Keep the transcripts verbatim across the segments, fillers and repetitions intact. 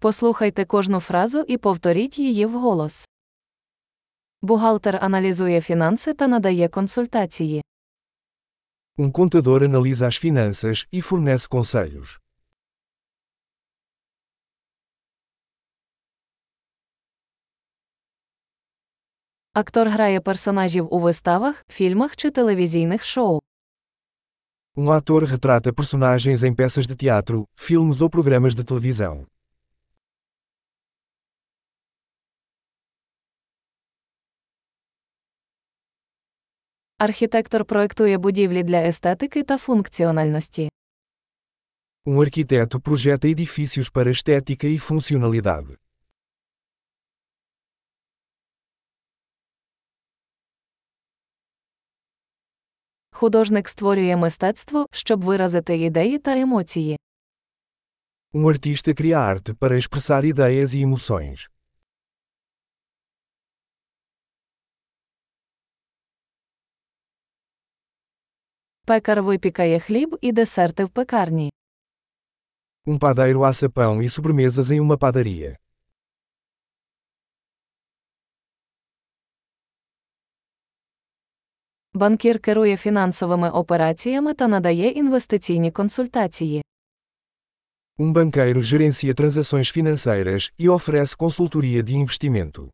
Послухайте кожну фразу і повторіть її вголос. Бухгалтер аналізує фінанси та надає консультації. Um contador analisa as finanças e fornece conselhos. Актор грає персонажів у виставах, фільмах чи телевізійних шоу. Um ator retrata personagens em peças de teatro, filmes ou programas de televisão. Архітектор проектує будівлі для естетики та функціональності. Um arquiteto projeta edifícios para estética e funcionalidade. Художник створює мистецтво, щоб виразити ідеї та емоції. Um artista cria arte para expressar ideias e emoções. Пекар випікає хліб і десерти в пекарні. Um padeiro assa pão e sobremesas em uma padaria. Банкір керує фінансовими операціями та надає інвестиційні консультації. Um banqueiro gerencia transações financeiras e oferece consultoria de investimento.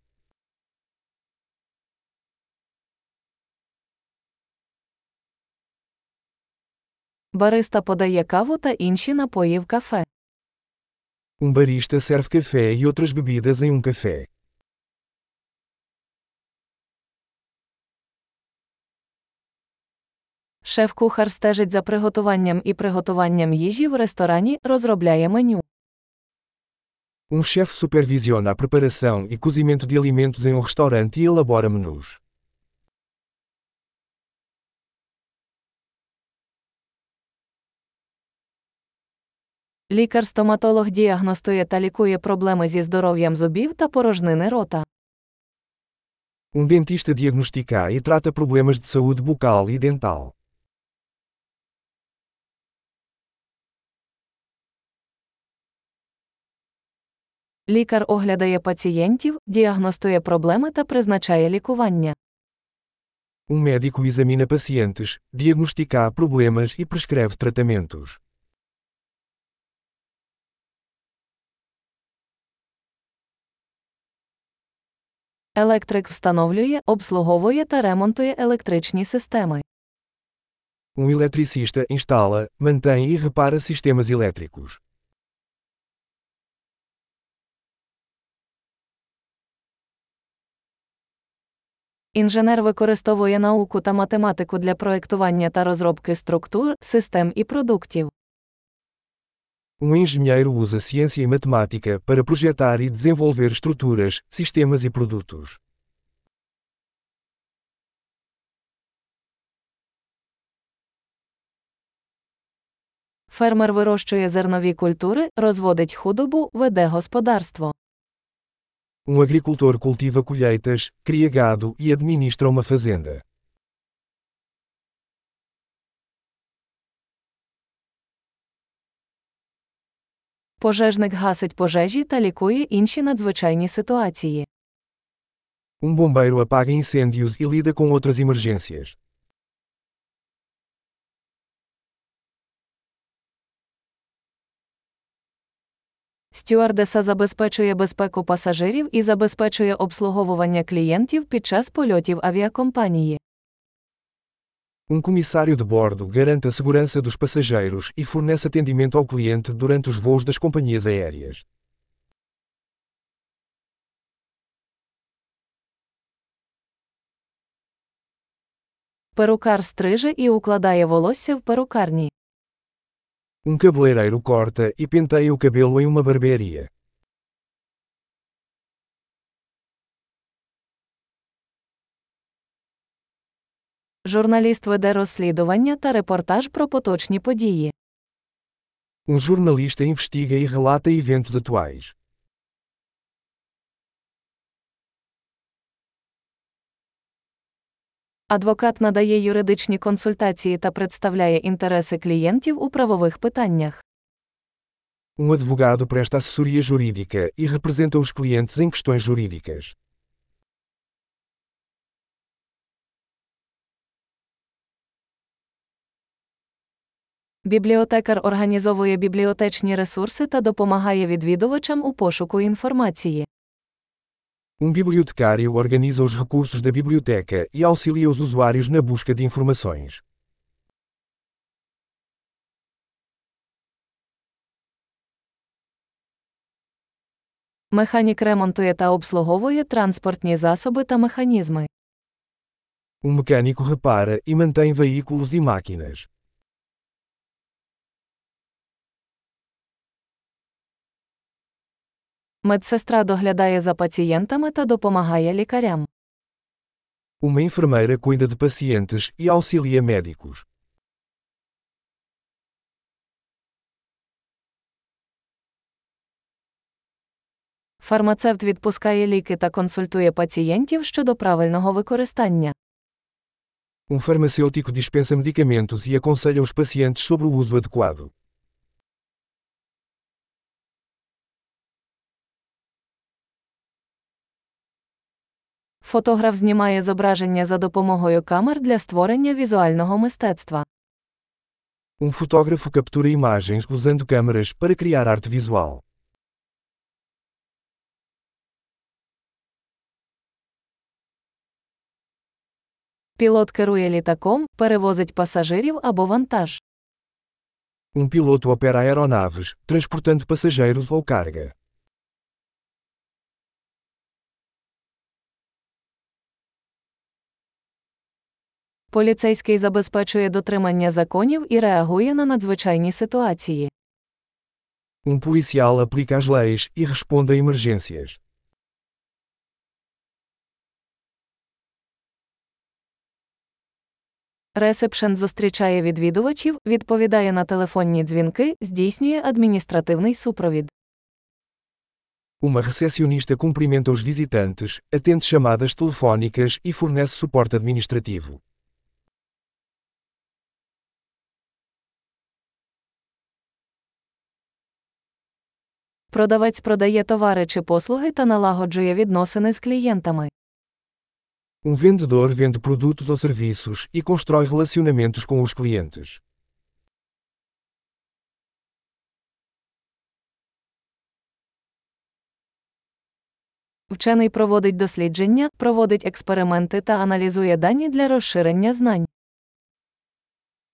Бариста подає каву та інші напої в кафе. Um barista serve café e outras bebidas em um café. Шеф-кухар стежить за приготуванням і приготуванням їжі в ресторані, розробляє меню. Um chefe supervisiona a preparação e cozimento de alimentos em um restaurante e elabora menus. Лікар-стоматолог діагностує та лікує проблеми зі здоров'ям зубів та порожнини рота. Um dentista diagnostica e trata problemas de saúde bucal e dental. Лікар оглядає пацієнтів, діагностує проблеми та призначає лікування. Um médico examina pacientes, diagnostica problemas e prescreve tratamentos. Електрик встановлює, обслуговує та ремонтує електричні системи. Um eletricista instala, mantém e repara sistemas elétricos. Інженер використовує науку та математику для проектування та розробки структур, систем і продуктів. Um engenheiro usa ciência e matemática para projetar e desenvolver estruturas, sistemas e produtos. Фермер вирощує зернові культури, розводить худобу, веде господарство. Um agricultor cultiva colheitas, cria gado e administra uma fazenda. Пожежник гасить пожежі та лікує інші надзвичайні ситуації. Um bombeiro apaga incêndios e lida com outras emergências. Стюардеса забезпечує безпеку пасажирів і забезпечує обслуговування клієнтів під час польотів авіакомпанії. Um comissário de bordo garante a segurança dos passageiros e fornece atendimento ao cliente durante os voos das companhias aéreas. Перукар стриже і укладає волосся в перукарні. Um cabeleireiro corta e penteia o cabelo em uma barbearia. Журналіст веде розслідування та репортаж про поточні події. Um jornalista investiga e relata eventos atuais. Адвокат надає юридичні консультації та представляє інтереси клієнтів у правових питаннях. Um advogado presta assessoria jurídica e representa os clientes em questões jurídicas. Бібліотекар організовує бібліотечні ресурси та допомагає відвідувачам у пошуку інформації. Um bibliotecário organiza os recursos da biblioteca e auxilia os usuários na busca de informações. Механік ремонтує та обслуговує транспортні засоби та механізми. Um mecânico repara e mantém veículos e máquinas. Медсестра доглядає за пацієнтами та допомагає лікарям. Uma enfermeira cuida de pacientes e auxilia médicos. Фармацевт відпускає ліки та консультує пацієнтів щодо правильного використання. Um farmacêutico dispensa medicamentos e aconselha os pacientes sobre o uso adequado. Фотограф знімає зображення за допомогою камер для створення візуального мистецтва. Um fotógrafo captura imagens usando câmeras para criar arte visual. Пілот керує літаком, перевозить пасажирів або вантаж. Um piloto opera aeronaves, transportando passageiros ou carga. Поліцейський забезпечує дотримання законів і реагує на надзвичайні ситуації. Um policial aplica as leis e responde a emergências. Ресепшн зустрічає відвідувачів, відповідає на телефонні дзвінки, здійснює адміністративний супровід. Uma recepcionista cumprimenta os visitantes, atende chamadas telefónicas e fornece suporte administrativo. Продавець продає товари чи послуги та налагоджує відносини з клієнтами. Um vendedor vende produtos ou serviços e constrói relacionamentos com os clientes. Вчений проводить дослідження, проводить експерименти та аналізує дані для розширення знань.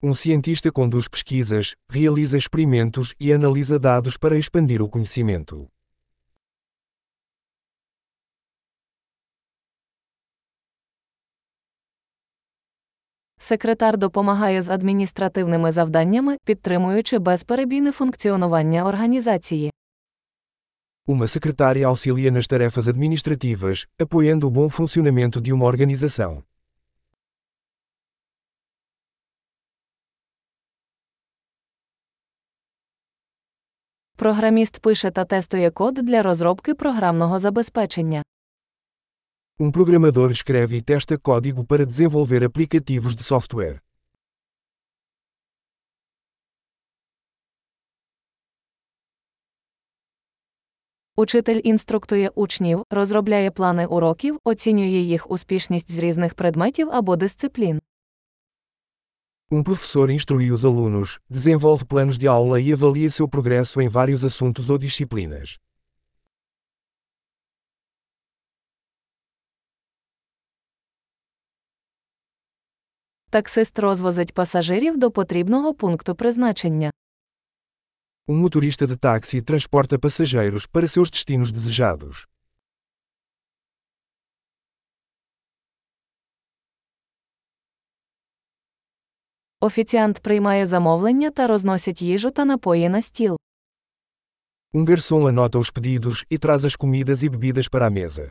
Um cientista conduz pesquisas, realiza experimentos e analisa dados para expandir o conhecimento. Секретар допомагає з адміністративними завданнями, підтримуючи безперебійне функціонування організації. Uma secretária auxilia nas tarefas administrativas, apoiando o bom funcionamento de uma organização. Програміст пише та тестує код для розробки програмного забезпечення. Um programador escreve e testa código para desenvolver aplicativos de software. Учитель інструктує учнів, розробляє плани уроків, оцінює їх успішність з різних предметів або дисциплін. Um professor instrui os alunos, desenvolve planos de aula e avalia seu progresso em vários assuntos ou disciplinas. Таксист розвозить пасажирів до потрібного пункту призначення. Um motorista de táxi transporta passageiros para seus destinos desejados. Офіціант приймає замовлення та розносить їжу та напої на стіл. Um garçom anota os pedidos e traz as comidas e bebidas para a mesa.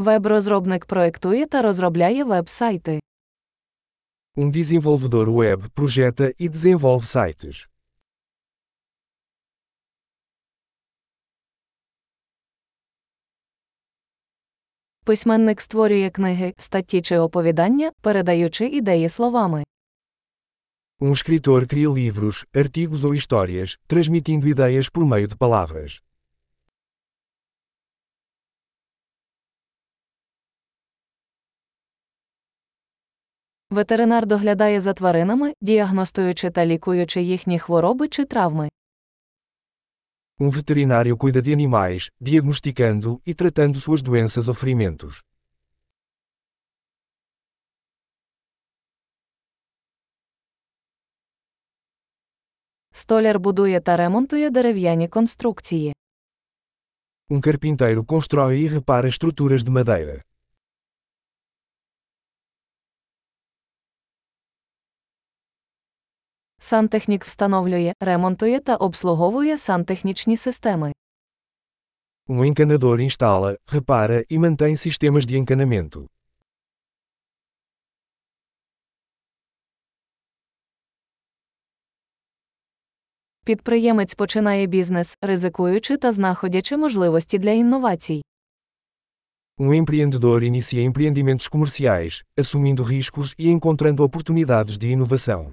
Веб-розробник проектує та розробляє веб-сайти. Um desenvolvedor web projeta e desenvolve sites. Письменник створює книги, статті чи оповідання, передаючи ідеї словами. Um escritor cria livros, artigos ou histórias, transmitindo ideias por meio de palavras. Ветеринар доглядає за тваринами, діагностуючи та лікуючи їхні хвороби чи травми. Um veterinário cuida de animais, diagnosticando e tratando suas doenças ou ferimentos. Столяр будує та ремонтує дерев'яні конструкції. Um carpinteiro constrói e repara estruturas de madeira. Сантехнік встановлює, ремонтує та обслуговує сантехнічні системи. Um encanador instala, repara e mantém sistemas de encanamento. Підприємець починає бізнес, ризикуючи та знаходячи можливості для інновацій. Um empreendedor inicia empreendimentos comerciais, assumindo riscos e encontrando oportunidades de inovação.